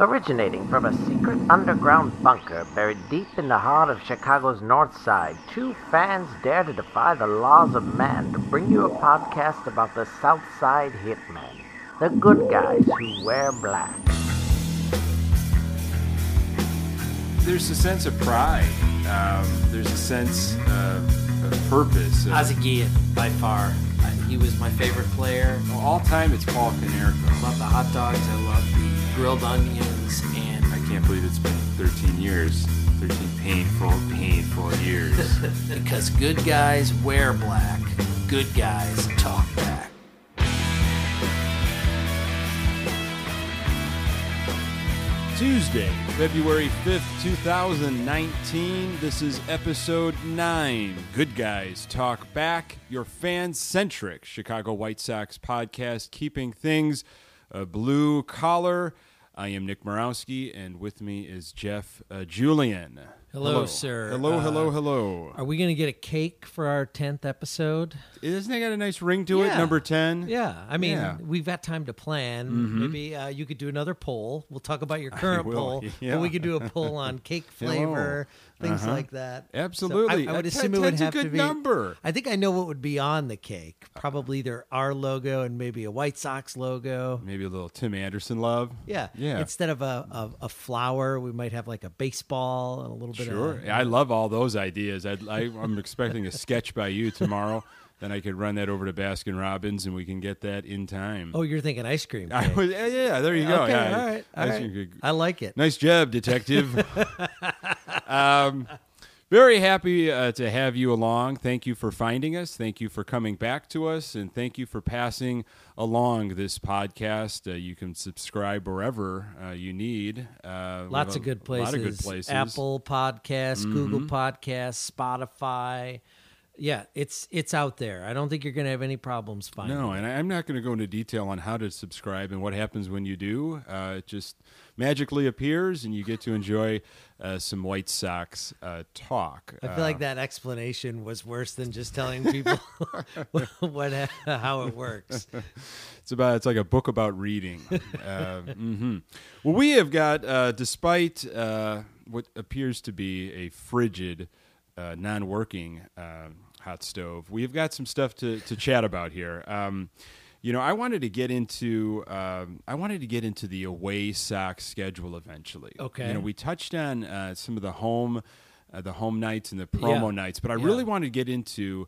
Originating from a secret underground bunker buried deep in the heart of Chicago's North Side, two fans dare to defy the laws of man to bring you a podcast about the South Side hitmen, the good guys who wear black. There's a sense of pride. There's a sense of purpose. Ozzie Guillen, by far. He was my favorite player. Well, all time, it's Paul Konerko. I love the hot dogs. I love the grilled onions. And I can't believe it's been 13 years. 13 painful years. Because good guys wear black. Good guys talk back. Tuesday, February 5th, 2019. This is episode 9, Good Guys Talk Back, your fan-centric Chicago White Sox podcast, keeping things blue collar. I am Nick Murawski, and with me is Jeff Julian. Hello, sir. Hello. Are we going to get a cake for our 10th episode? Isn't it got a nice ring to it, number 10? Yeah. I mean, we've got time to plan. Mm-hmm. Maybe you could do another poll. We'll talk about your current poll. Yeah. But we could do a poll on cake flavor, things like that. Absolutely. So I would assume it would have to be... That's a good number. I think I know what would be on the cake. Probably either our logo and maybe a White Sox logo. Maybe a little Tim Anderson love. Yeah. Instead of a flower, we might have like a baseball and a little bit. Sure. I love all those ideas. I'm expecting a sketch by you tomorrow. Then I could run that over to Baskin Robbins and we can get that in time. Oh, you're thinking ice cream. There you go. Okay, yeah, all right. I like it. Nice job, detective. Very happy to have you along. Thank you for finding us. Thank you for coming back to us. And thank you for passing along this podcast. You can subscribe wherever you need. Lots of good places. Apple Podcasts, Google Podcasts, Spotify. Yeah, it's out there. I don't think you're going to have any problems finding it. No, and I'm not going to go into detail on how to subscribe and what happens when you do. It just magically appears, and you get to enjoy some White Sox talk. I feel like that explanation was worse than just telling people how it works. It's like a book about reading. Well, we have got, despite what appears to be a frigid, non-working hot stove, we've got some stuff to chat about here. I wanted to get into the away Sox schedule eventually. Okay. We touched on some of the home nights and the promo nights, but I really wanted to get into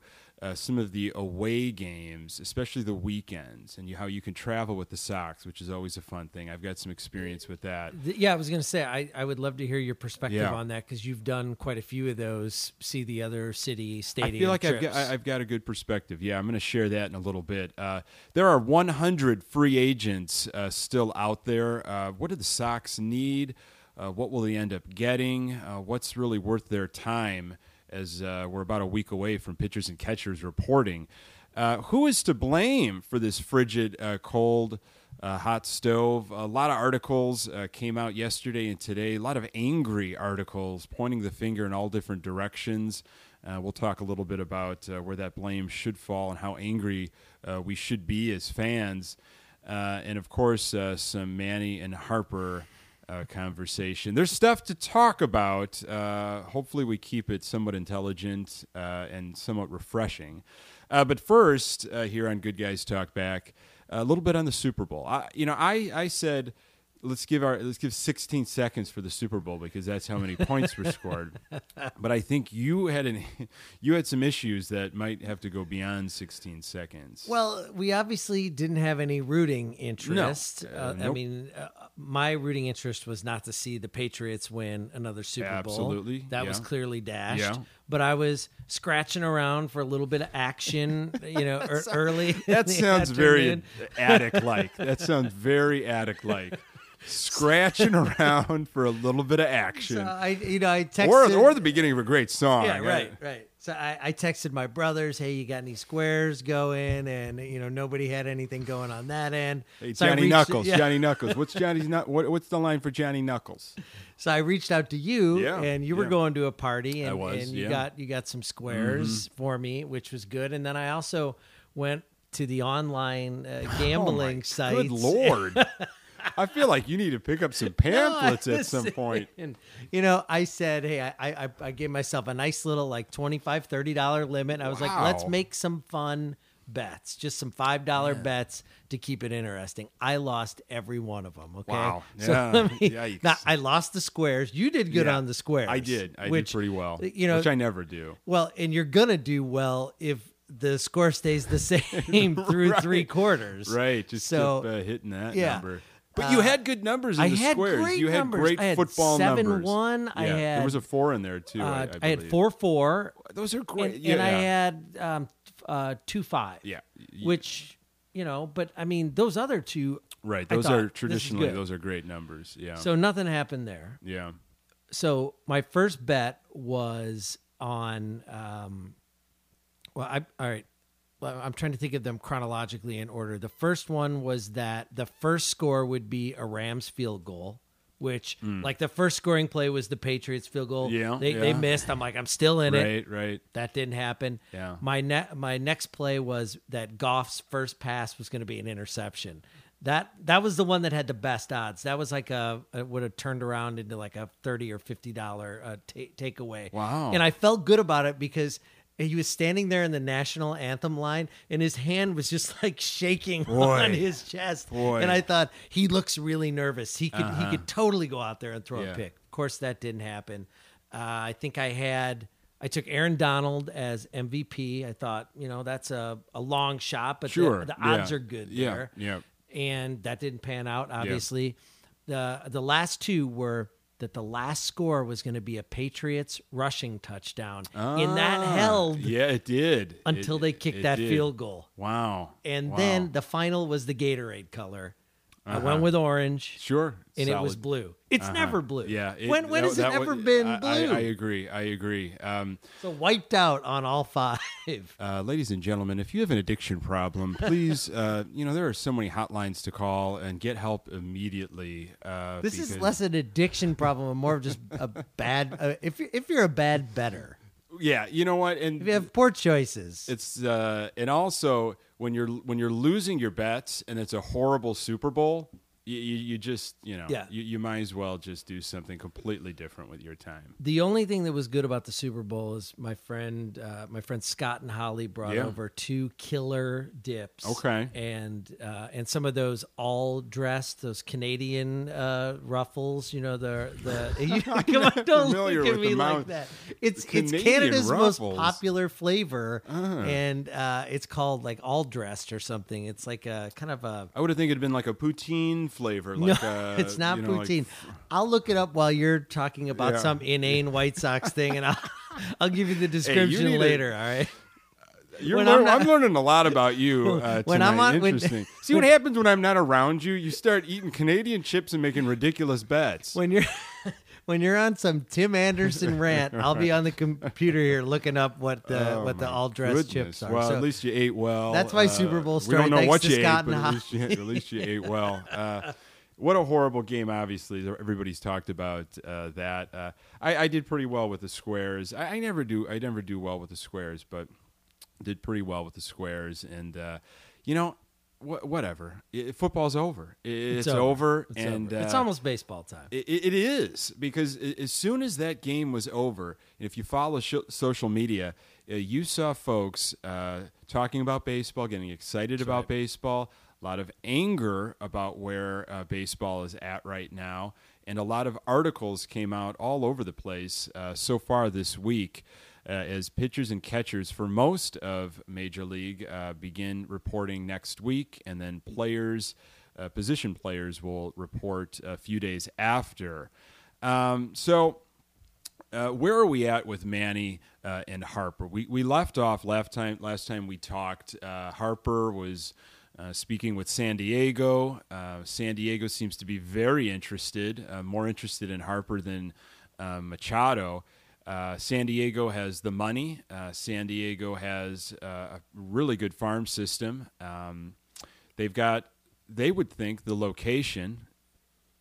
some of the away games, especially the weekends, and how you can travel with the Sox, which is always a fun thing. I've got some experience with that. Yeah, I was going to say, I would love to hear your perspective on that, because you've done quite a few of those, see the other city stadium trips. I feel like I've got a good perspective. Yeah, I'm going to share that in a little bit. There are 100 free agents still out there. What do the Sox need? What will they end up getting? What's really worth their time? As we're about a week away from pitchers and catchers reporting. Who is to blame for this frigid, cold, hot stove? A lot of articles came out yesterday and today, a lot of angry articles pointing the finger in all different directions. We'll talk a little bit about where that blame should fall and how angry we should be as fans. And, of course, some Manny and Harper conversation. There's stuff to talk about. Hopefully we keep it somewhat intelligent and somewhat refreshing. But first, here on Good Guys Talk Back, a little bit on the Super Bowl. I said let's give 16 seconds for the Super Bowl because that's how many points were scored. But I think you had some issues that might have to go beyond 16 seconds. Well, we obviously didn't have any rooting interest. No. Nope. I mean, my rooting interest was not to see the Patriots win another Super Bowl. Absolutely. That was clearly dashed. Yeah. But I was scratching around for a little bit of action, early. That sounds very attic-like. Scratching around for a little bit of action. So I texted, or the beginning of a great song. Yeah, right. So I texted my brothers, "Hey, you got any squares going?" And nobody had anything going on that end. Hey, so Johnny Knuckles. What's Johnny's? What's the line for Johnny Knuckles? So I reached out to you, and you were going to a party, and I was, and you got some squares for me, which was good. And then I also went to the online gambling sites. Good Lord. I feel like you need to pick up some pamphlets at some point. And, you know, I said, hey, I gave myself a nice little like $25, $30 limit. And I was like, let's make some fun bets, just some $5 bets to keep it interesting. I lost every one of them. Okay. Wow. So now, I lost the squares. You did good on the squares. I did. I did pretty well, you know, which I never do. Well, and you're going to do well if the score stays the same through three quarters. Right. Just keep hitting that number. But you had good numbers in the squares. You had great football numbers. 7-1. I had there was a 4 in there too. I had 4-4. Those are great. And, I had 2-5. Yeah, which you know, but I mean those other two. Right, those are traditionally those are great numbers. Yeah. So nothing happened there. Yeah. So my first bet was on. I'm trying to think of them chronologically in order. The first one was that the first score would be a Rams field goal, which like the first scoring play was the Patriots field goal. Yeah, they missed. I'm like, I'm still in it. Right. That didn't happen. Yeah. My next play was that Goff's first pass was going to be an interception. That was the one that had the best odds. That was like it would have turned around into like a $30 or $50 takeaway. Wow. And I felt good about it because he was standing there in the national anthem line, and his hand was just like shaking on his chest. And I thought, he looks really nervous. He could totally go out there and throw a pick. Of course, that didn't happen. I think I took Aaron Donald as MVP. I thought, you know, that's a long shot, but the odds are good there. Yeah. And that didn't pan out, obviously. Yeah. The last two were that the last score was going to be a Patriots rushing touchdown. And that held. Yeah, it did. Until they kicked that field goal. Wow. And then the final was the Gatorade color. I went with orange. Sure. And solid. It was blue. It's never blue. Yeah. When has it ever been blue? I agree. So wiped out on all five. Ladies and gentlemen, if you have an addiction problem, please, there are so many hotlines to call and get help immediately. This is less an addiction problem and more of just a bad, if you're a bad better. Yeah, you know what? And we have poor choices. It's and also when you're losing your bets and it's a horrible Super Bowl, you just you might as well just do something completely different with your time. The only thing that was good about the Super Bowl is my friend Scott and Holly brought over two killer dips. Okay, and some of those all dressed those Canadian ruffles. You know the don't look at me like that. It's Canada's ruffles. Most popular flavor, and it's called like all dressed or something. It's like a kind of a. I would have think it'd been like a poutine flavor. Like no, it's not poutine. Like... I'll look it up while you're talking about some inane White Sox thing, and I'll give you the description later. All right. I'm learning a lot about you tonight. Interesting. See what happens when I'm not around you. You start eating Canadian chips and making ridiculous bets. When you're on some Tim Anderson rant, I'll be on the computer here looking up what the all dressed chips are. Well, so at least you ate well. That's my Super Bowl story. We don't know what you ate, but at least you ate well. What a horrible game! Obviously, everybody's talked about that. I did pretty well with the squares. I never do well with the squares, but did pretty well with the squares. And whatever. Football's over. It's over. It's over. It's almost baseball time. It is, because as soon as that game was over, if you follow social media, you saw folks talking about baseball, getting excited about baseball, a lot of anger about where baseball is at right now, and a lot of articles came out all over the place so far this week. As pitchers and catchers for most of Major League begin reporting next week, and then position players will report a few days after. Where are we at with Manny and Harper? We left off last time we talked. Harper was speaking with San Diego. San Diego seems to be very interested, more interested in Harper than Machado. San Diego has the money. San Diego has a really good farm system. They've got, they would think, the location.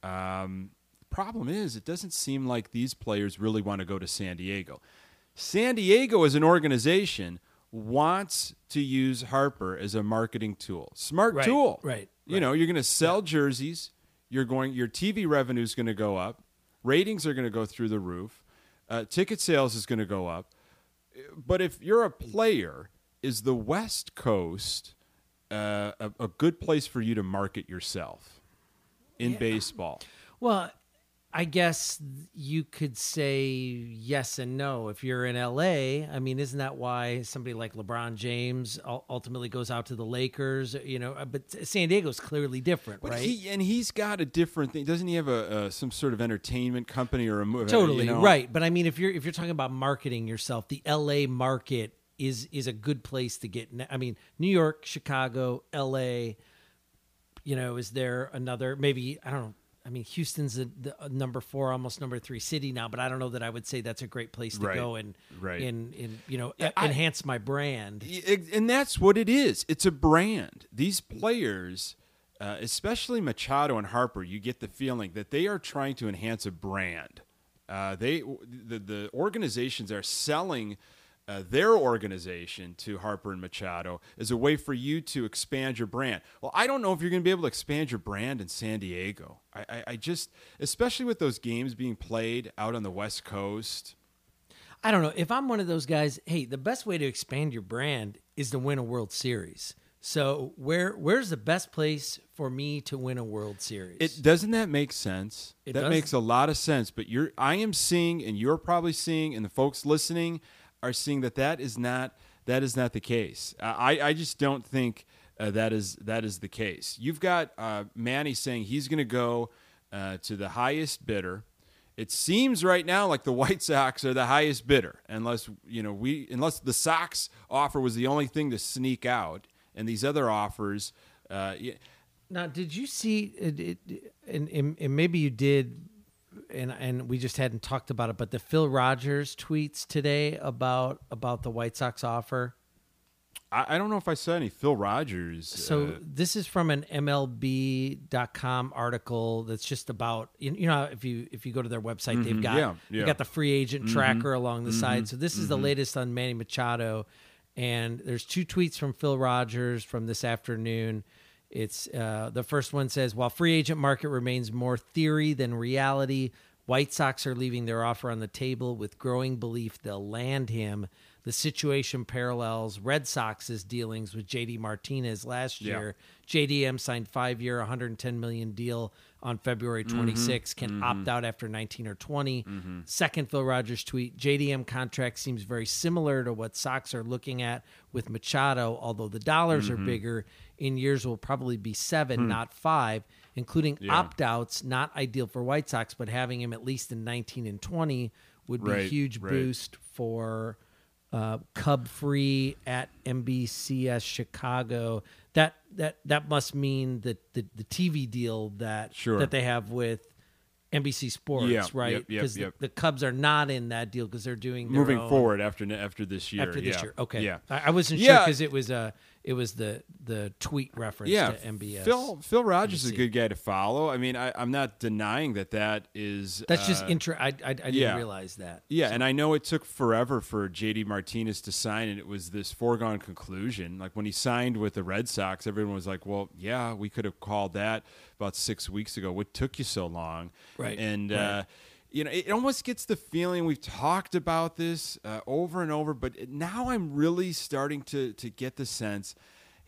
The problem is it doesn't seem like these players really want to go to San Diego. San Diego as an organization wants to use Harper as a marketing tool. Smart tool. Right. You're going to sell jerseys. you're going, your TV revenue is going to go up. Ratings are going to go through the roof. Ticket sales is going to go up. But if you're a player, is the West Coast a good place for you to market yourself in baseball? Well, I guess you could say yes and no. If you're in LA, I mean, isn't that why somebody like LeBron James ultimately goes out to the Lakers? You know, but San Diego's clearly different, but right? He's got a different thing. Doesn't he have some sort of entertainment company or a movie? Totally, you know? Right. But I mean, if you're talking about marketing yourself, the LA market is a good place to get. I mean, New York, Chicago, LA. You know, is there another? Maybe I don't know. I mean, Houston's the number 4, almost number 3 city now, but I don't know that I would say that's a great place to go and you know, enhance my brand. And that's what it is. It's a brand. These players, especially Machado and Harper, you get the feeling that they are trying to enhance a brand. The organizations are selling their organization to Harper and Machado as a way for you to expand your brand. Well, I don't know if you're going to be able to expand your brand in San Diego. I just, especially with those games being played out on the West Coast. I don't know. If I'm one of those guys, hey, the best way to expand your brand is to win a World Series. So where's the best place for me to win a World Series? It doesn't that make sense? That makes a lot of sense. But I am seeing, and you're probably seeing, and the folks listening are seeing that is not the case. I just don't think that is the case. You've got Manny saying he's going to go to the highest bidder. It seems right now like the White Sox are the highest bidder, unless the Sox offer was the only thing to sneak out, and these other offers. Now, did you see? And maybe you did. And we just hadn't talked about it, but the Phil Rogers tweets today about the White Sox offer. I don't know if I saw any Phil Rogers. So this is from an MLB.com article that's just about, you know, if you go to their website, mm-hmm, they've got they got the free agent tracker along the side. So this is the latest on Manny Machado, and there's 2 tweets from Phil Rogers from this afternoon. It's the first one says, while free agent market remains more theory than reality, White Sox are leaving their offer on the table with growing belief they'll land him. The situation parallels Red Sox's dealings with J.D. Martinez last year. JDM signed 5-year, $110 million deal on February 26, can opt out after 19 or 20. Second Phil Rogers tweet, JDM contract seems very similar to what Sox are looking at with Machado, although the dollars are bigger. In years will probably be 7, not 5, including opt-outs, not ideal for White Sox, but having him at least in 19 and 20 would be a huge boost for Cub Free at MBCS Chicago. That must mean that the TV deal that they have with NBC Sports, right? Because the Cubs are not in that deal because they're doing their moving own forward after this year. After this year, okay. Yeah. I wasn't sure because it was the tweet reference to MBS. Phil Rogers is a good guy to follow. I mean, I'm not denying that is. That's just I didn't realize that. Yeah, so. And I know it took forever for J.D. Martinez to sign, and it was this foregone conclusion. Like when he signed with the Red Sox, everyone was like, "Well, yeah, we could have called that about 6 weeks ago. What took you so long?" Right. And you know, it almost gets the feeling we've talked about this over and over, but now I'm really starting to get the sense,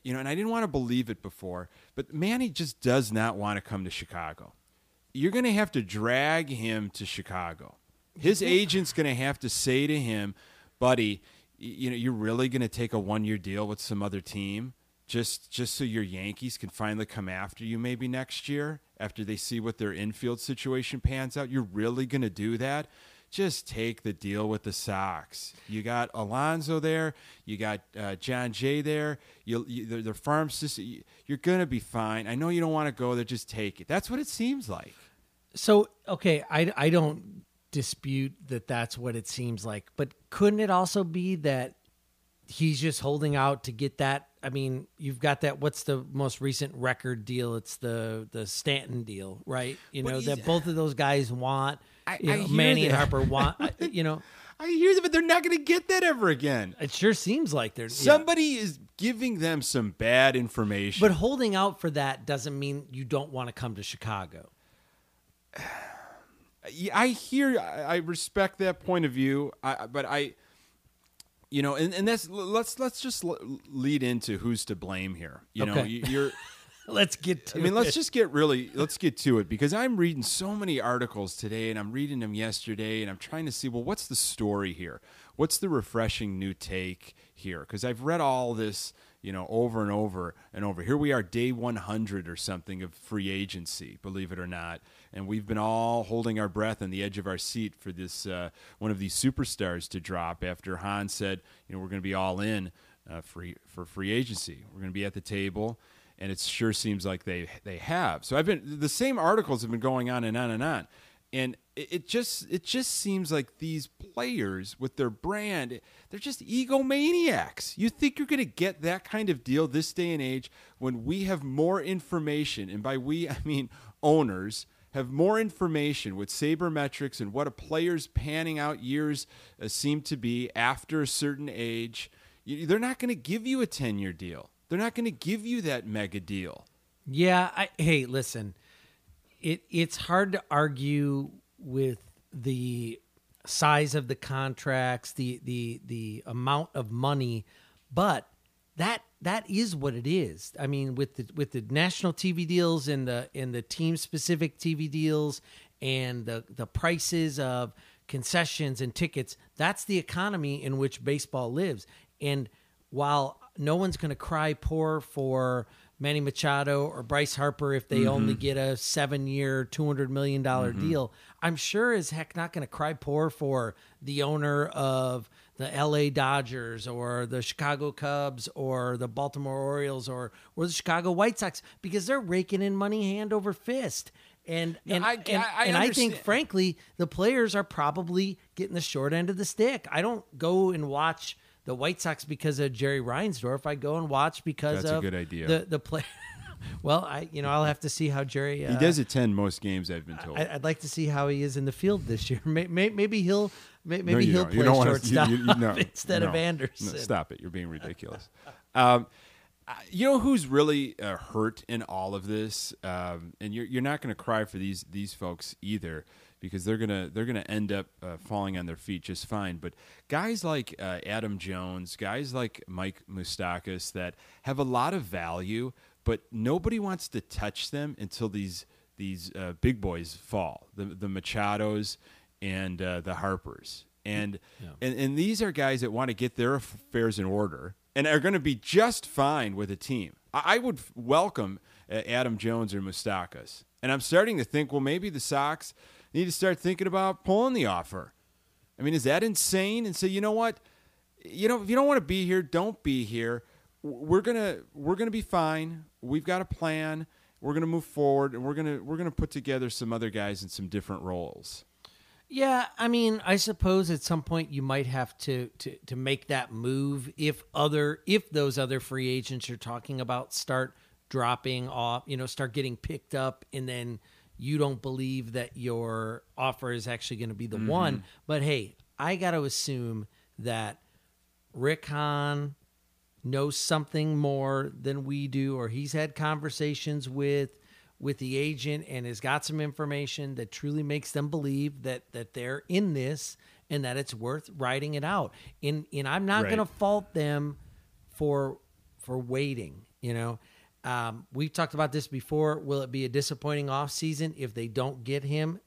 you know, and I didn't want to believe it before, but Manny just does not want to come to Chicago. You're going to have to drag him to Chicago. His agent's going to have to say to him, buddy, you know, you're really going to take a 1-year deal with some other team just so your Yankees can finally come after you maybe next year after they see what their infield situation pans out. You're really going to do that? Just take the deal with the Sox. You got Alonso there. You got John Jay there. Their farm system. You're going to be fine. I know you don't want to go there. Just take it. That's what it seems like. So, okay, I don't dispute that that's what it seems like, but couldn't it also be that he's just holding out to get that? I mean, you've got that. What's the most recent record deal? It's the Stanton deal, right? You know, that both of those guys want. I Manny and Harper want. You know, I hear that, but they're not going to get that ever again. It sure seems like somebody is giving them some bad information. But holding out for that doesn't mean you don't want to come to Chicago. I respect that point of view, but that's, let's just lead into who's to blame here. You're let's get to it. I mean, let's get to it, because I'm reading so many articles today, and I'm reading them yesterday, and I'm trying to see, well, what's the story here? What's the refreshing new take here? Because I've read all this, over and over and over. Here we are, day 100 or something of free agency, believe it or not. And we've been all holding our breath on the edge of our seat for this one of these superstars to drop after Hahn said, we're going to be all in for free agency. We're going to be at the table. And it sure seems like they have. So the same articles have been going on and on and on. And it just seems like these players with their brand, they're just egomaniacs. You think you're going to get that kind of deal this day and age when we have more information? And by we, I mean owners have more information with sabermetrics and what a player's panning out years seem to be after a certain age. They're not going to give you a 10-year deal. They're not going to give you that mega deal. Yeah. Hey, listen, it's hard to argue with the size of the contracts, the amount of money, but that is what it is. I mean, with the national TV deals and the team specific TV deals and the prices of concessions and tickets, that's the economy in which baseball lives. And while no one's going to cry poor for Manny Machado or Bryce Harper if they only get a 7-year, $200 million deal, I'm sure as heck not going to cry poor for the owner of the LA Dodgers or the Chicago Cubs or the Baltimore Orioles or the Chicago White Sox, because they're raking in money hand over fist. I think, frankly, the players are probably getting the short end of the stick. I don't go and watch the White Sox because of Jerry Reinsdorf. I go and watch because that's of a good idea. The play. Well, I'll have to see how Jerry. He does attend most games, I've been told. I'd like to see how he is in the field this year. Maybe he'll play shortstop instead of Anderson. No, stop it! You're being ridiculous. You know who's really hurt in all of this, and you're not going to cry for these folks either, because they're gonna end up falling on their feet just fine. But guys like Adam Jones, guys like Mike Moustakas, that have a lot of value, but nobody wants to touch them until these big boys fall, the Machados and the Harpers, and these are guys that want to get their affairs in order and are going to be just fine with a team. I would welcome Adam Jones or Moustakas, and I'm starting to think, well, maybe the Sox need to start thinking about pulling the offer. I mean, is that insane? And say, you know what? If you don't want to be here, don't be here. We're gonna be fine. We've got a plan. We're gonna move forward, and we're gonna put together some other guys in some different roles. Yeah, I mean, I suppose at some point you might have to make that move if those other free agents you're talking about start dropping off, start getting picked up, and then you don't believe that your offer is actually going to be the one. But hey, I got to assume that Rick Hahn knows something more than we do, or he's had conversations with the agent and has got some information that truly makes them believe that they're in this and that it's worth riding it out. And I'm not going to fault them for waiting, We've talked about this before. Will it be a disappointing offseason if they don't get him?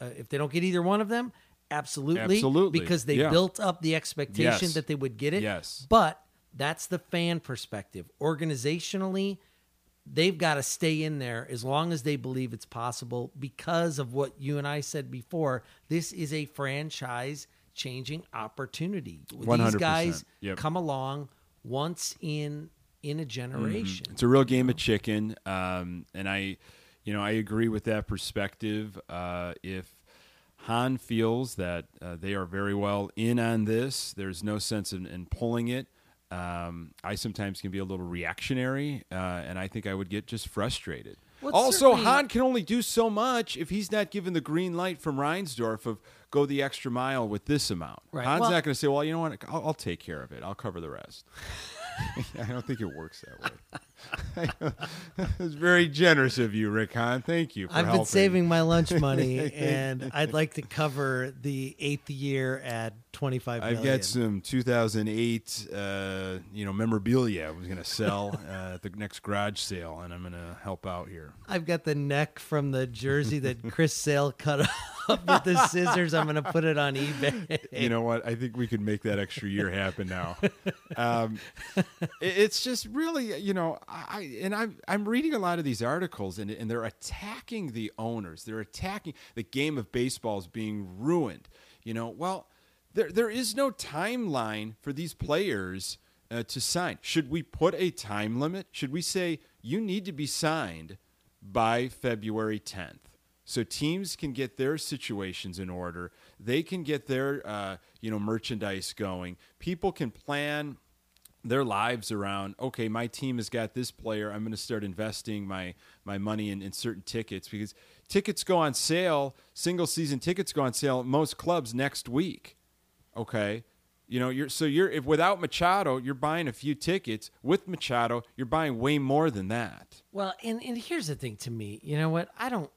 If they don't get either one of them? Absolutely. Because they built up the expectation that they would get it. Yes. But that's the fan perspective. Organizationally, they've got to stay in there as long as they believe it's possible, because of what you and I said before. This is a franchise-changing opportunity. 100%. These guys come along once in a generation. It's a real game of chicken. And I agree with that perspective. If Hahn feels that they are very well in on this, there's no sense in pulling it. I sometimes can be a little reactionary, and I think I would get just frustrated. Also, Hahn can only do so much if he's not given the green light from Reinsdorf of go the extra mile with this amount. Right. Hahn's not going to say, well, you know what? I'll take care of it. I'll cover the rest. I don't think it works that way. It's very generous of you, Rick Hahn. Thank you for helping. I've been saving my lunch money, and I'd like to cover the 8th year at $25 million. I've got some 2008, memorabilia I was going to sell at the next garage sale, and I'm going to help out here. I've got the neck from the jersey that Chris Sale cut up with the scissors. I'm going to put it on eBay. You know what? I think we could make that extra year happen now. It's just really, I'm reading a lot of these articles, and they're attacking the owners. They're attacking the game of baseball is being ruined. There is no timeline for these players to sign. Should we put a time limit? Should we say you need to be signed by February 10th? So teams can get their situations in order. They can get their, merchandise going. People can plan their lives around, okay, my team has got this player. I'm going to start investing my money in certain tickets, because tickets go on sale, single season tickets go on sale at most clubs next week. Okay. If without Machado, you're buying a few tickets. With Machado, you're buying way more than that. Well, and here's the thing to me. You know what? I don't,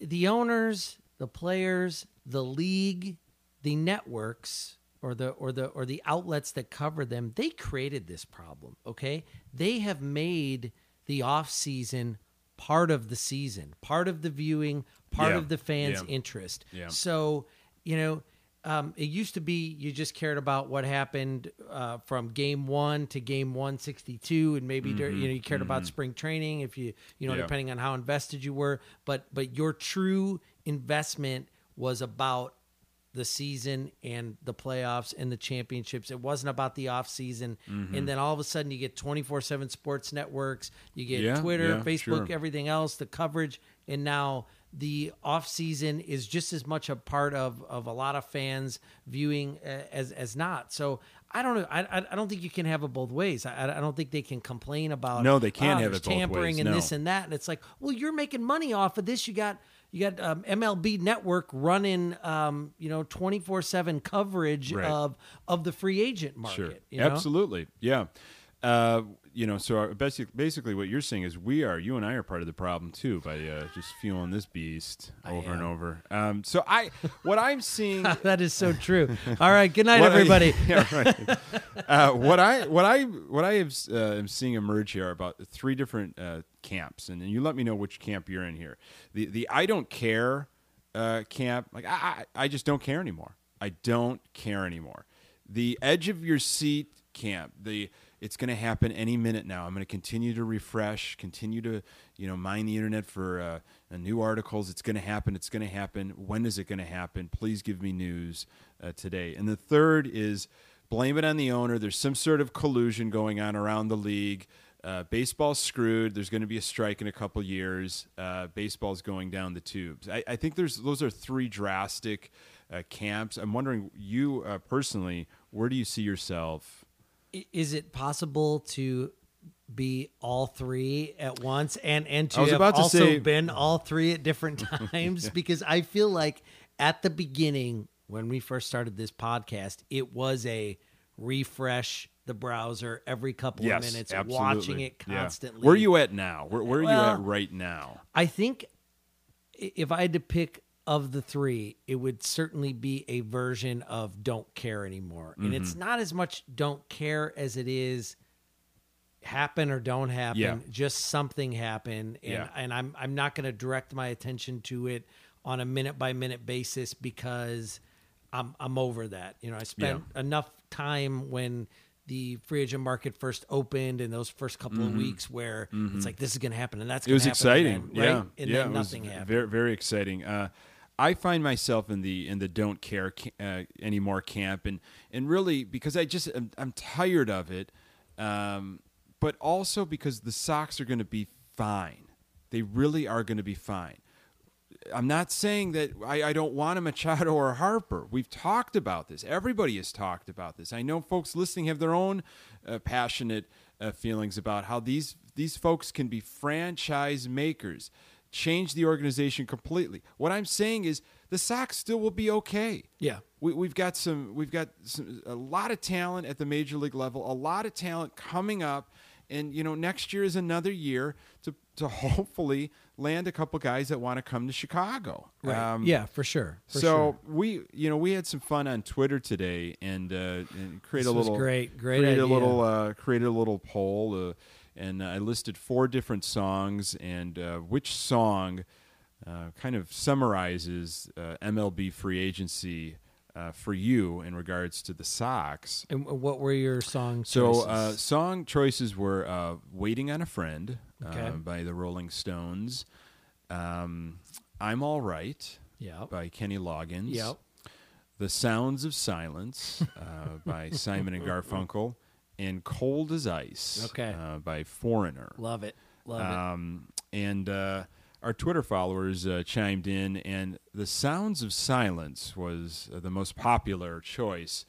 the owners, the players, the league, the networks, or the outlets that cover them, they created this problem, okay? They have made the off season part of the season, part of the viewing, part of the fans' interest. Yeah. So, it used to be you just cared about what happened from game 1 to game 162, and maybe you cared about spring training if you depending on how invested you were, but your true investment was about the season and the playoffs and the championships. It wasn't about the off season. Mm-hmm. And then all of a sudden you get 24/7 sports networks, you get Twitter, Facebook, everything else, the coverage. And now the off season is just as much a part of a lot of fans viewing as not. So I don't know. I don't think you can have it both ways. I don't think they can complain about, no, they can't have it both ways. Tampering and this and that. And it's like, well, you're making money off of this. You got MLB Network running, 24/7 coverage of the free agent market. Sure. Absolutely, yeah. So basically, what you're saying is you and I are part of the problem too by just fueling this beast and over. What I'm seeing that is so true. All right, good night, everybody. What I am seeing emerge here are about three different camps, and you let me know which camp you're in here. The I don't care camp, like I just don't care anymore. I don't care anymore. The edge of your seat camp. It's going to happen any minute now. I'm going to continue to refresh, continue to mine the internet for new articles. It's going to happen. It's going to happen. When is it going to happen? Please give me news today. And the third is blame it on the owner. There's some sort of collusion going on around the league. Baseball's screwed. There's going to be a strike in a couple years. Baseball's going down the tubes. I think those are three drastic camps. I'm wondering, you personally, where do you see yourself? Is it possible to be all three at once and to have also been all three at different times? Because I feel like at the beginning, when we first started this podcast, it was a refresh the browser every couple of minutes, watching it constantly. Yeah. Where are you at now? Where are you at right now? I think if I had to pick of the three, it would certainly be a version of don't care anymore. And it's not as much don't care as it is happen or don't happen, just something happen. And I'm not going to direct my attention to it on a minute by minute basis because I'm over that. I spent enough time when the free agent market first opened in those first couple of weeks where it's like, this is going to happen and that's going to happen. It was exciting. Then nothing happened. Very, very exciting. I find myself in the don't care anymore camp. And really, because I'm tired of it. But also because the Sox are going to be fine. They really are going to be fine. I'm not saying that I don't want a Machado or a Harper. We've talked about this. Everybody has talked about this. I know folks listening have their own passionate feelings about how these folks can be franchise makers, change the organization completely. What I'm saying is the Sox still will be okay. Yeah, we've got a lot of talent at the major league level, a lot of talent coming up, and you know next year is another year to hopefully land a couple guys that want to come to Chicago. Right. Yeah, for sure. We had some fun on Twitter today and created a little poll and I listed four different songs and which song kind of summarizes MLB free agency for you in regards to the Sox. And what were your song choices? So song choices were Waiting on a Friend by the Rolling Stones, I'm All Right by Kenny Loggins, The Sounds of Silence by Simon and Garfunkel, and Cold as Ice by Foreigner. Love it. Love it. And our Twitter followers chimed in, and The Sounds of Silence was the most popular choice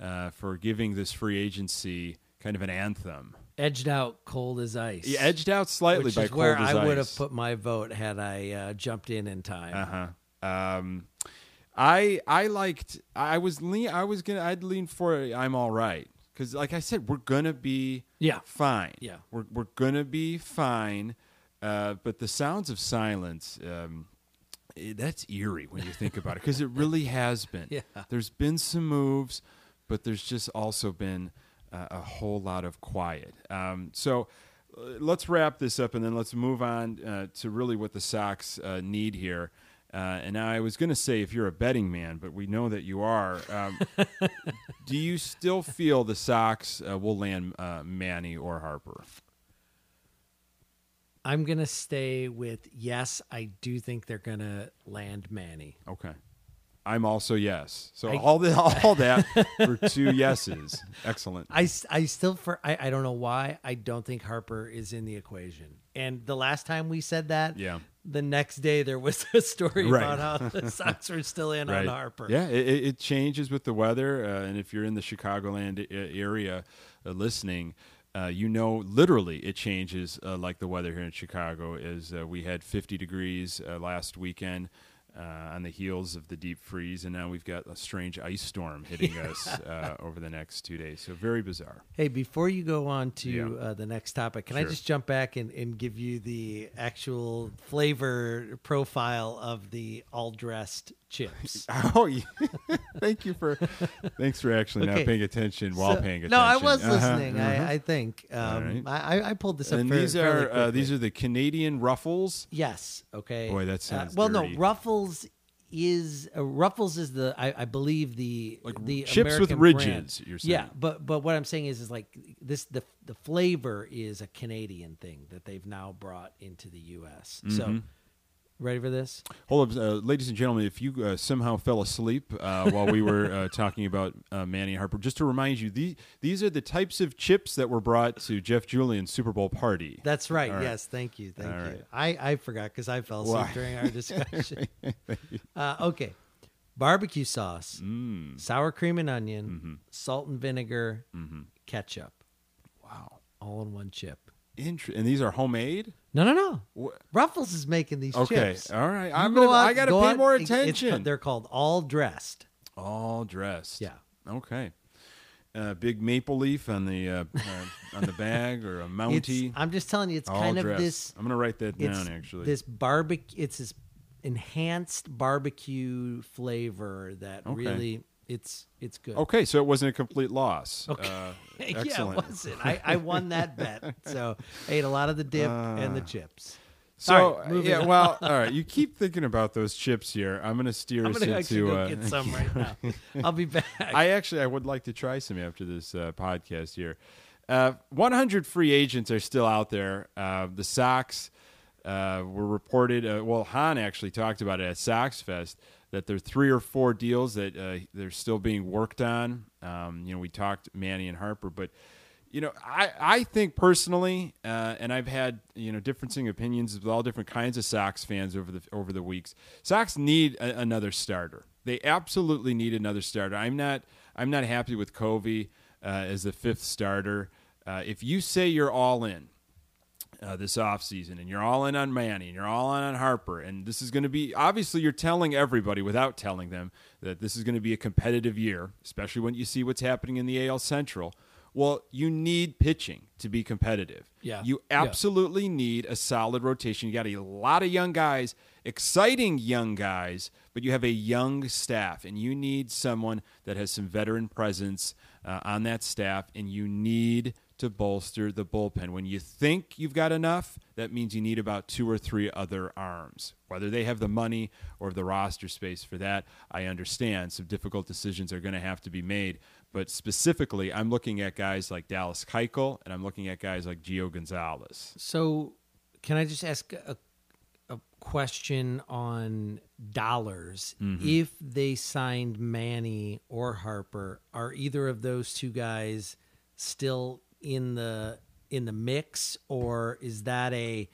for giving this free agency kind of an anthem. Edged out Cold as Ice. Yeah, edged out slightly by Cold as Ice. Which is where I would have put my vote had I jumped in time. Uh-huh. I'd lean for I'm All Right. Because, like I said, we're gonna be fine. Yeah, we're gonna be fine. But The Sounds of Silence, that's eerie when you think about it, because it really has been. Yeah. There's been some moves, but there's just also been a whole lot of quiet. So let's wrap this up, and then let's move on to really what the Sox need here. And I was going to say if you're a betting man, but we know that you are. Do you still feel the Sox will land Manny or Harper? I'm going to stay with yes, I do think they're going to land Manny. Okay. I'm also yes. So all that for two yeses. Excellent. I don't know why I don't think Harper is in the equation. And the last time we said that, the next day there was a story about how the Sox were still in on Harper. Yeah, it changes with the weather. And if you're in the Chicagoland area listening, literally it changes like the weather here in Chicago. As we had 50 degrees last weekend. On the heels of the deep freeze, and now we've got a strange ice storm hitting us over the next 2 days. So very bizarre. Hey, before you go on to the next topic, can I just jump back and give you the actual flavor profile of the all-dressed chips? Oh, yeah. Thanks for actually not paying attention paying attention. No, I was listening. I think I pulled this up. And these are the Canadian Ruffles. Yes. Okay. Boy, that sounds dirty. No, Ruffles is the I believe the like the chips American with ridges. Brand. You're saying but what I'm saying is like this the flavor is a Canadian thing that they've now brought into the U.S. Mm-hmm. So. Ready for this? Hold up, ladies and gentlemen, if you somehow fell asleep while we were talking about Manny Harper, just to remind you, these are the types of chips that were brought to Jeff Julian's Super Bowl party. That's right. All yes, right. Thank you. Thank All you. Right. I forgot because I fell asleep during our discussion. Okay. Barbecue sauce, sour cream and onion, salt and vinegar, ketchup. Wow. All in one chip. And these are homemade? No. Ruffles is making these chips. Okay, all right. I got to pay more attention. They're called All Dressed. All Dressed. Yeah. Okay. Big maple leaf on the on the bag or a Mountie. I'm just telling you, it's all kind dressed. Of this. I'm going to write that down, actually. It's this enhanced barbecue flavor that really... It's good. Okay, so it wasn't a complete loss. Okay. Excellent. Yeah, it wasn't. I won that bet. So I ate a lot of the dip and the chips. So right, all right. You keep thinking about those chips here. I'm gonna steer us into. I'm gonna get some right now. I'll be back. I would like to try some after this podcast here. 100 free agents are still out there. The Sox were reported. Hahn actually talked about it at Sox Fest. That there are 3 or 4 deals that they're still being worked on. We talked Manny and Harper, but I think personally, and I've had differencing opinions with all different kinds of Sox fans over the weeks. Sox need another starter. They absolutely need another starter. I'm not happy with Covey as the 5th starter. If you say you're all in, this offseason, and you're all in on Manny, and you're all in on Harper, and this is going to be, obviously you're telling everybody without telling them that this is going to be a competitive year, especially when you see what's happening in the AL Central. Well, you need pitching to be competitive. Yeah. You absolutely need a solid rotation. You got a lot of young guys, exciting young guys, but you have a young staff, and you need someone that has some veteran presence on that staff, and you need to bolster the bullpen. When you think you've got enough, that means you need about two or three other arms. Whether they have the money or the roster space for that, I understand. Some difficult decisions are going to have to be made. But specifically, I'm looking at guys like Dallas Keuchel, and I'm looking at guys like Gio Gonzalez. So can I just ask a question on dollars? Mm-hmm. If they signed Manny or Harper, are either of those two guys still in the mix, or is that a,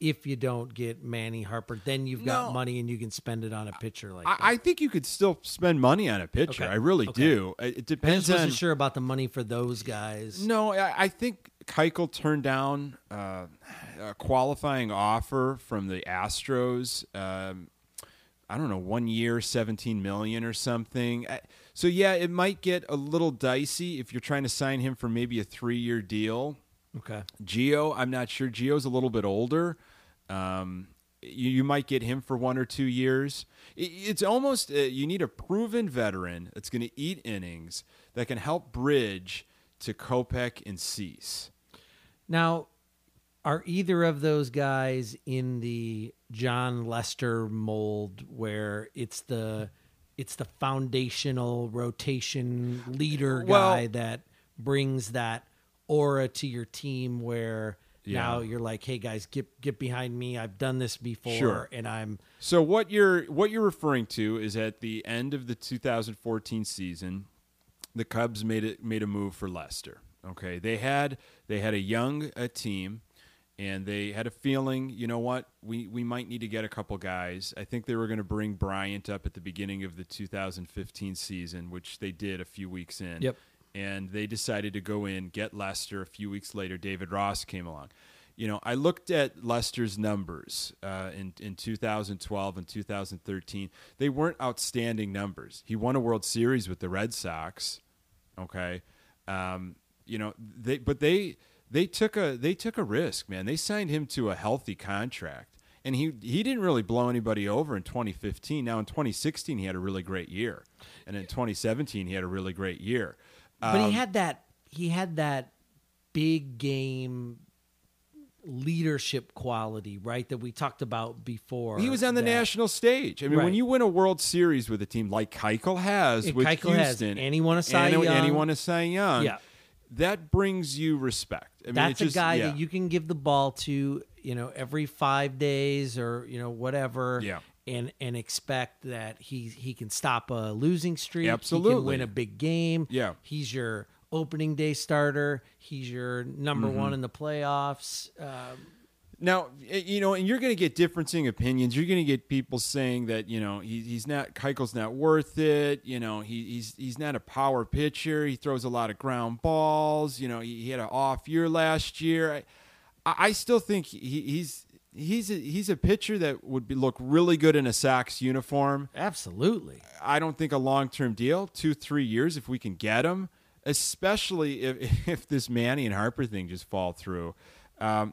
if you don't get Manny Harper, then you've got money and you can spend it on a pitcher like that? I think you could still spend money on a pitcher. Okay. I really do. It depends. I wasn't sure about the money for those guys. No, I think Keuchel turned down a qualifying offer from the Astros. I don't know, 1 year, $17 million or something. So, yeah, it might get a little dicey if you're trying to sign him for maybe a 3-year deal. Okay. Gio, I'm not sure. Gio's a little bit older. You might get him for 1 or 2 years. It's almost you need a proven veteran that's going to eat innings that can help bridge to Kopech and Cease. Now, are either of those guys in the John Lester mold where it's the foundational rotation leader guy that brings that aura to your team where now you're like, hey guys, get behind me. I've done this before. Sure. And I'm so what you're referring to is at the end of the 2014 season, the Cubs made a move for Lester. Okay. They had a young team. And they had a feeling, you know what, we might need to get a couple guys. I think they were going to bring Bryant up at the beginning of the 2015 season, which they did a few weeks in. Yep. And they decided to go in, get Lester. A few weeks later, David Ross came along. You know, I looked at Lester's numbers in 2012 and 2013. They weren't outstanding numbers. He won a World Series with the Red Sox. Okay. They took a risk, man. They signed him to a healthy contract, and he didn't really blow anybody over in 2015. Now in 2016 he had a really great year, and in 2017 he had a really great year. But he had that big game leadership quality, right? That we talked about before. He was on the national stage. I mean, when you win a World Series with a team like Keuchel has with Houston, and he won a Cy Young, yeah. That brings you respect. I mean, that's a guy that you can give the ball to, you know, every 5 days or, you know, whatever, and expect that he can stop a losing streak. Absolutely. He can win a big game. Yeah. He's your opening day starter. He's your number one in the playoffs. Now, you know, and you're going to get differencing opinions. You're going to get people saying that, you know, Keuchel's not worth it. You know, he's not a power pitcher. He throws a lot of ground balls. You know, he had an off year last year. I still think he's a pitcher that would look really good in a Sox uniform. Absolutely. I don't think a long-term deal, 2-3 years if we can get him, especially if this Manny and Harper thing just fall through.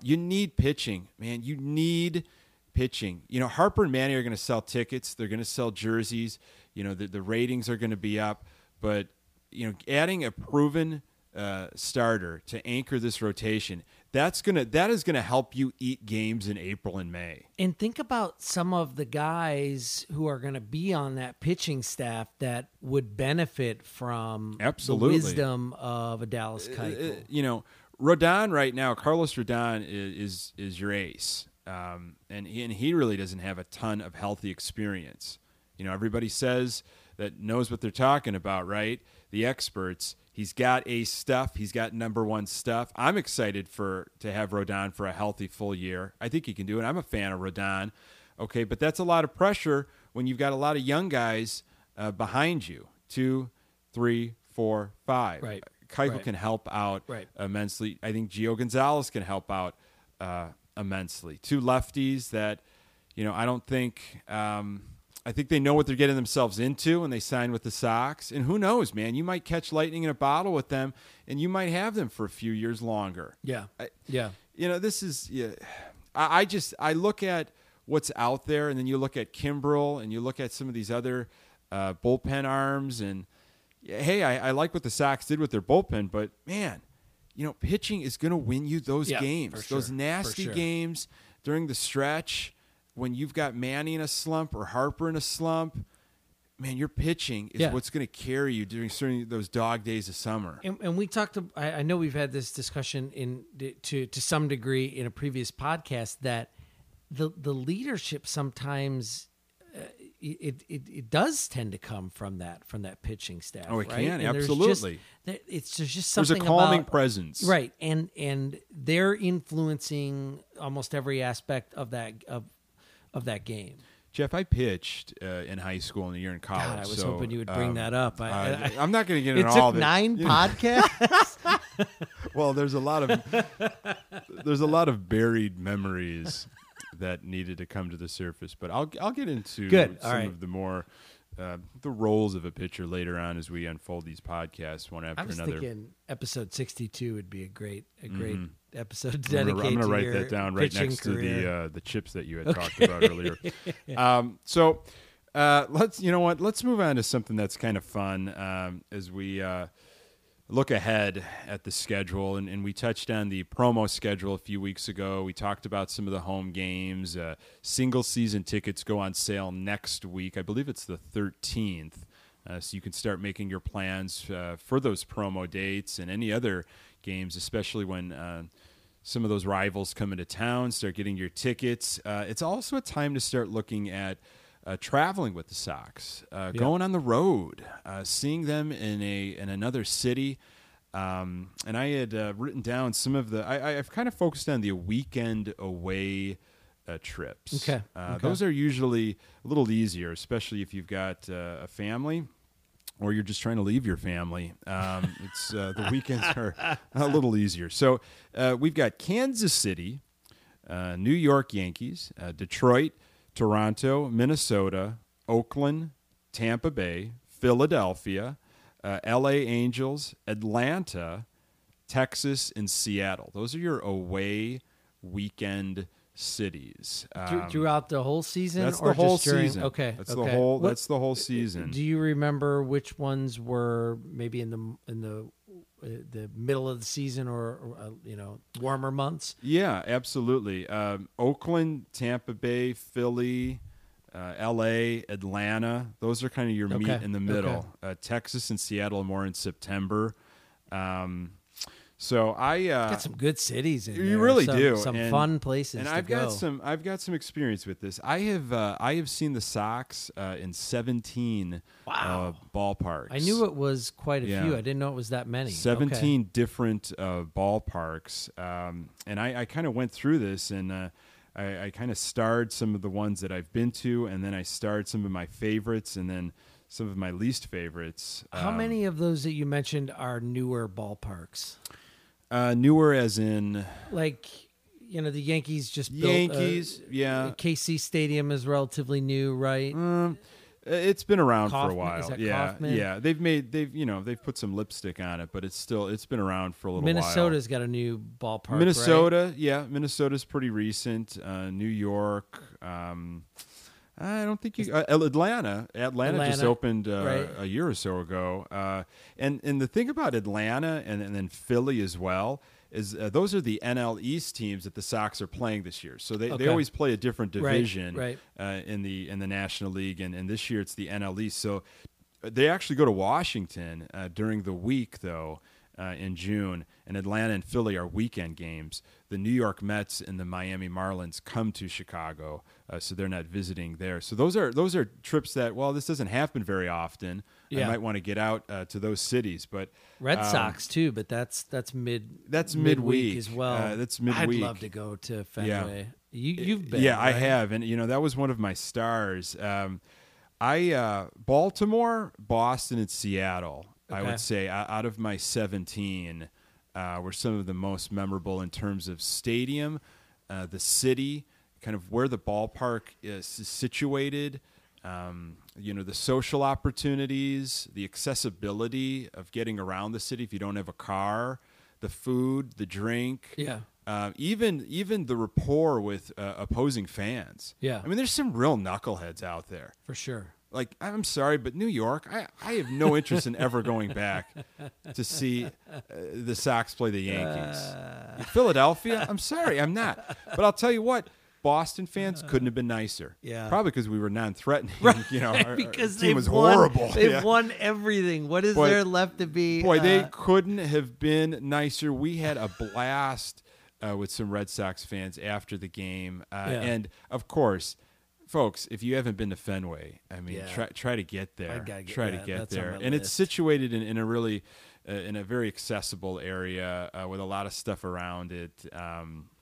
You need pitching, man. You need pitching. You know, Harper and Manny are going to sell tickets. They're going to sell jerseys. You know, the ratings are going to be up. But, you know, adding a proven starter to anchor this rotation, that is going to help you eat games in April and May. And think about some of the guys who are going to be on that pitching staff that would benefit from the wisdom of a Dallas Keuchel. You know, Rodan right now, Carlos Rodan is your ace, and he really doesn't have a ton of healthy experience. You know, everybody says that knows what they're talking about, right? The experts. He's got ace stuff. He's got number one stuff. I'm excited to have Rodan for a healthy full year. I think he can do it. I'm a fan of Rodan. Okay, but that's a lot of pressure when you've got a lot of young guys behind you. 2, 3, 4, 5. Right. Keuchel can help out immensely. I think Gio Gonzalez can help out immensely. Two lefties that, you know, I don't think I think they know what they're getting themselves into when they sign with the Sox. And who knows, man, you might catch lightning in a bottle with them, and you might have them for a few years longer. Yeah. You know, this is, yeah, I look at what's out there, and then you look at Kimbrel, and you look at some of these other bullpen arms, and hey, I like what the Sox did with their bullpen, but man, you know, pitching is going to win you those games, those nasty games during the stretch. When you've got Manny in a slump or Harper in a slump, man, your pitching is what's going to carry you during those dog days of summer. And we talked to, I know we've had this discussion to some degree in a previous podcast, that the leadership sometimes it does tend to come from that pitching staff. Oh, it can, and absolutely. There's just something. There's a calming presence, right? And they're influencing almost every aspect of that game. Jeff, I pitched in high school and a year in college. God, I was hoping you would bring that up. I'm not going to get into all of it. It took 9 podcasts? Well, there's a lot of buried memories that needed to come to the surface, but I'll get into some of the more the roles of a pitcher later on as we unfold these podcasts one after another. I was thinking episode 62 would be a great episode dedicated to your pitching career. I'm going to write that down right next to the chips that you had talked about earlier. Let's move on to something that's kind of fun as we look ahead at the schedule. And we touched on the promo schedule a few weeks ago. We talked about some of the home games. Single season tickets go on sale next week. I believe it's the 13th. So you can start making your plans for those promo dates and any other games, especially when some of those rivals come into town. Start getting your tickets. It's also a time to start looking at traveling with the Sox, going on the road, seeing them in another city. And I had written down some of the. I've kind of focused on the weekend away trips. Okay, those are usually a little easier, especially if you've got a family. Or you're just trying to leave your family. It's the weekends are a little easier. So we've got Kansas City, New York Yankees, Detroit, Toronto, Minnesota, Oakland, Tampa Bay, Philadelphia, L.A. Angels, Atlanta, Texas, and Seattle. Those are your away weekend cities throughout the whole season. That's or the whole just during, season. Okay, that's okay. That's the whole season. Do you remember which ones were maybe in the middle of the season or you know, warmer months? Yeah, absolutely. Oakland, Tampa Bay, Philly, L.A., Atlanta. Those are kind of your meat in the middle. Okay. Texas and Seattle more in September. So I got some good cities in there. You really do. Some fun places. And I've got some experience with this. I have seen the Sox in 17 ballparks. I knew it was quite a few. I didn't know it was that many. 17 different ballparks. And I kind of went through this, and I kind of starred some of the ones that I've been to, and then I starred some of my favorites, and then some of my least favorites. How many of those that you mentioned are newer ballparks? Newer as in? Like, you know, the Yankees just built KC Stadium is relatively new, right? It's been around for a while. Is that Kaufman? Yeah. They've put some lipstick on it, but it's been around for a little while. Minnesota's got a new ballpark, right? Minnesota's pretty recent. New York, I don't think you. Atlanta just opened a year or so ago, and the thing about Atlanta and then Philly as well is those are the NL East teams that the Sox are playing this year. So they always play a different division in the National League, and this year it's the NL East. So they actually go to Washington during the week though. In June, and Atlanta and Philly are weekend games. The New York Mets and the Miami Marlins come to Chicago, so they're not visiting there. So those are trips that, well, this doesn't happen very often. Yeah. I might want to get out to those cities, but Red Sox too. But that's midweek as well. That's midweek. I'd love to go to Fenway. Yeah. You've been, right? I have, and you know that was one of my stars. Baltimore, Boston, and Seattle. Okay. I would say out of my 17 were some of the most memorable in terms of stadium, the city, kind of where the ballpark is situated, you know, the social opportunities, the accessibility of getting around the city if you don't have a car, the food, the drink, even the rapport with opposing fans. Yeah, I mean, there's some real knuckleheads out there for sure. Like, I'm sorry, but New York, I have no interest in ever going back to see the Sox play the Yankees. Philadelphia, I'm sorry, I'm not. But I'll tell you what, Boston fans couldn't have been nicer. Yeah. Probably because we were non-threatening. Right. You know, because our team was horrible. They've won everything. What is there left to be? Boy, they couldn't have been nicer. We had a blast with some Red Sox fans after the game. And, of course, folks, if you haven't been to Fenway, I mean, try to get there. Try to get there, and it's situated in a very accessible area with a lot of stuff around it.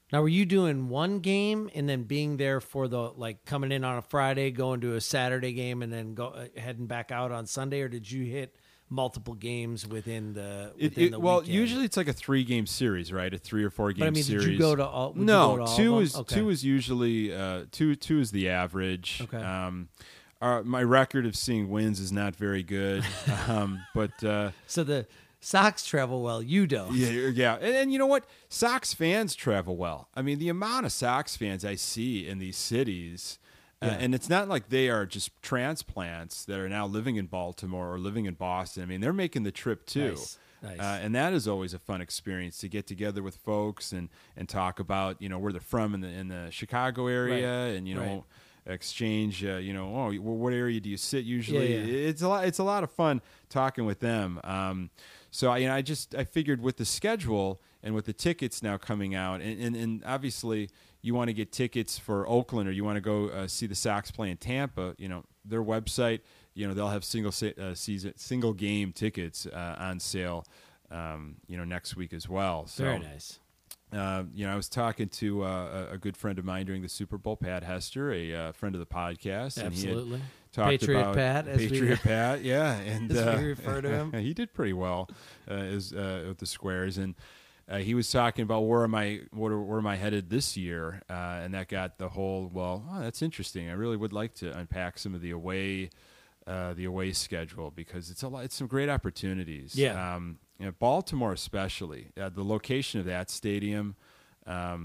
Now, were you doing one game and then being there for the coming in on a Friday, going to a Saturday game, and then heading back out on Sunday, or did you hit multiple games within the well, weekend? Usually it's like a 3-game series, right? A 3 or 4 game series. But I mean, series. Did you go to all? No, to two all is okay. Two is usually two is the average. Okay. My record of seeing wins is not very good, but so the Sox travel well. You don't. Yeah. And you know what? Sox fans travel well. I mean, the amount of Sox fans I see in these cities. Yeah. And it's not like they are just transplants that are now living in Baltimore or living in Boston. I mean, they're making the trip too. Nice. And that is always a fun experience to get together with folks and talk about, you know, where they're from in the Chicago area, right. And, you know, right. Exchange, you know, what area do you sit usually? Yeah. It's a lot of fun talking with them. So I figured with the schedule and with the tickets now coming out and obviously you want to get tickets for Oakland or you want to go see the Sox play in Tampa, you know, their website, you know, they'll have single game tickets on sale, you know, next week as well. So, very nice. You know, I was talking to a good friend of mine during the Super Bowl, Pat Hester, a friend of the podcast. Absolutely. And Patriot Pat, yeah. And as we refer to him. He did pretty well with the Squares. And he was talking about where am I headed this year. And that got the whole, that's interesting. I really would like to unpack some of the away schedule because it's some great opportunities. Yeah. Baltimore especially, the location of that stadium, a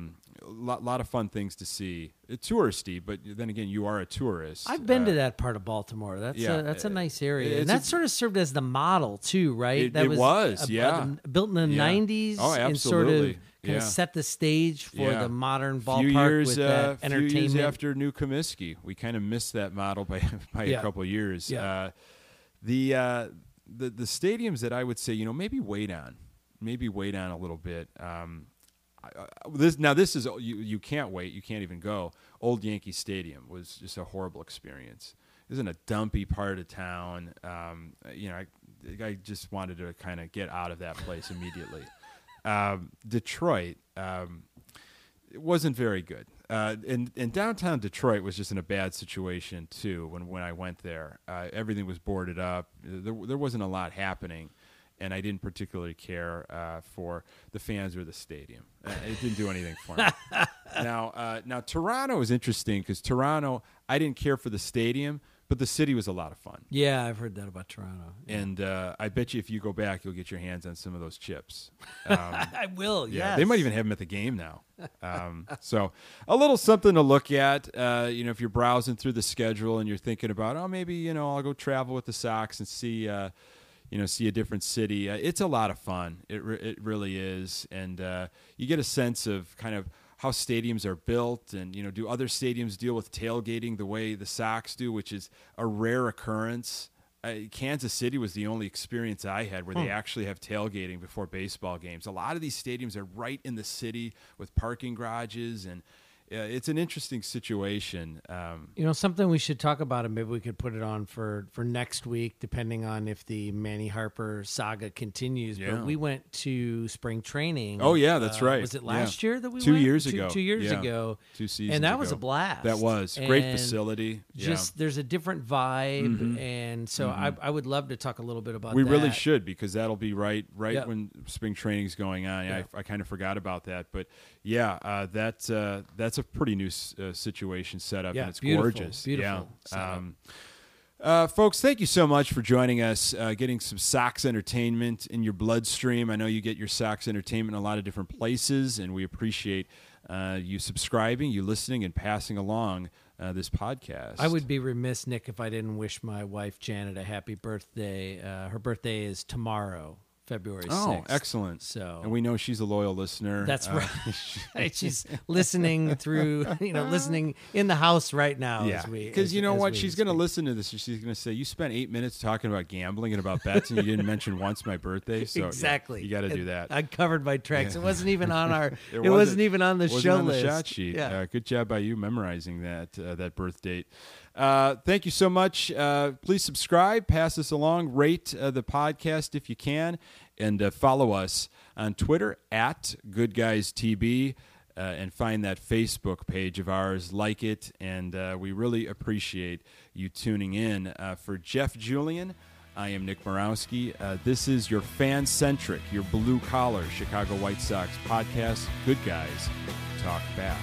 lot of fun things to see. It's touristy, but then again, you are a tourist. I've been to that part of Baltimore. That's a nice area. And that sort of served as the model too, right? Built in the 90s. Oh, absolutely. And sort of kind of set the stage for the modern ballpark with that entertainment. A few years after New Comiskey, we kind of missed that model by a couple of years. Yeah. The stadiums that I would say, you know, maybe wait on a little bit. This is you can't wait. You can't even go. Old Yankee Stadium was just a horrible experience. It was in a dumpy part of town. You know, I just wanted to kind of get out of that place immediately. Detroit, it wasn't very good. And downtown Detroit was just in a bad situation too. When I went there, everything was boarded up. There wasn't a lot happening, and I didn't particularly care for the fans or the stadium. It didn't do anything for me. Now Toronto is interesting because Toronto, I didn't care for the stadium, but the city was a lot of fun. Yeah, I've heard that about Toronto. Yeah. And I bet you if you go back, you'll get your hands on some of those chips. I will, yes. They might even have them at the game now. So a little something to look at, you know, if you're browsing through the schedule and you're thinking about, maybe, you know, I'll go travel with the Sox and see a different city. It's a lot of fun. It really is. And you get a sense of kind of how stadiums are built and, you know, do other stadiums deal with tailgating the way the Sox do, which is a rare occurrence. Kansas City was the only experience I had where they actually have tailgating before baseball games. A lot of these stadiums are right in the city with parking garages, and it's an interesting situation. You know, something we should talk about, and maybe we could put it on for next week, depending on if the Manny Harper saga continues. Yeah. But we went to spring training. Oh, yeah, that's right. Was it last year that we went? 2 years ago. 2 years ago. 2 seasons And that was a blast. That was. Great facility. Just there's a different vibe. Mm-hmm. And so I would love to talk a little bit about that. We really should, because that'll be right when spring training's going on. Yeah. I kind of forgot about that. But, that's a pretty new situation set up, and it's gorgeous. Beautiful. Yeah. Folks, thank you so much for joining us, getting some Sox entertainment in your bloodstream. I know you get your Sox entertainment in a lot of different places, and we appreciate you subscribing, you listening, and passing along this podcast. I would be remiss, Nick, if I didn't wish my wife, Janet, a happy birthday. Her birthday is tomorrow. February 6th. Oh, excellent. So, and we know she's a loyal listener. That's right. She's listening through, listening in the house right now. Yeah. Because you know what? She's going to listen to this. She's going to say, you spent 8 minutes talking about gambling and about bets, and you didn't mention once my birthday. So exactly. Yeah, you got to do that. I covered my tracks. It wasn't even on our, it wasn't even on the show on list. The shot sheet. Yeah. Good job by you memorizing that birth date. Thank you so much. Please subscribe, pass this along, rate the podcast if you can, and follow us on Twitter at GoodGuysTB, and find that Facebook page of ours, like it, and we really appreciate you tuning in. For Jeff Julian, I am Nick Murawski. This is your fan-centric, your blue-collar Chicago White Sox podcast, Good Guys Talk Back.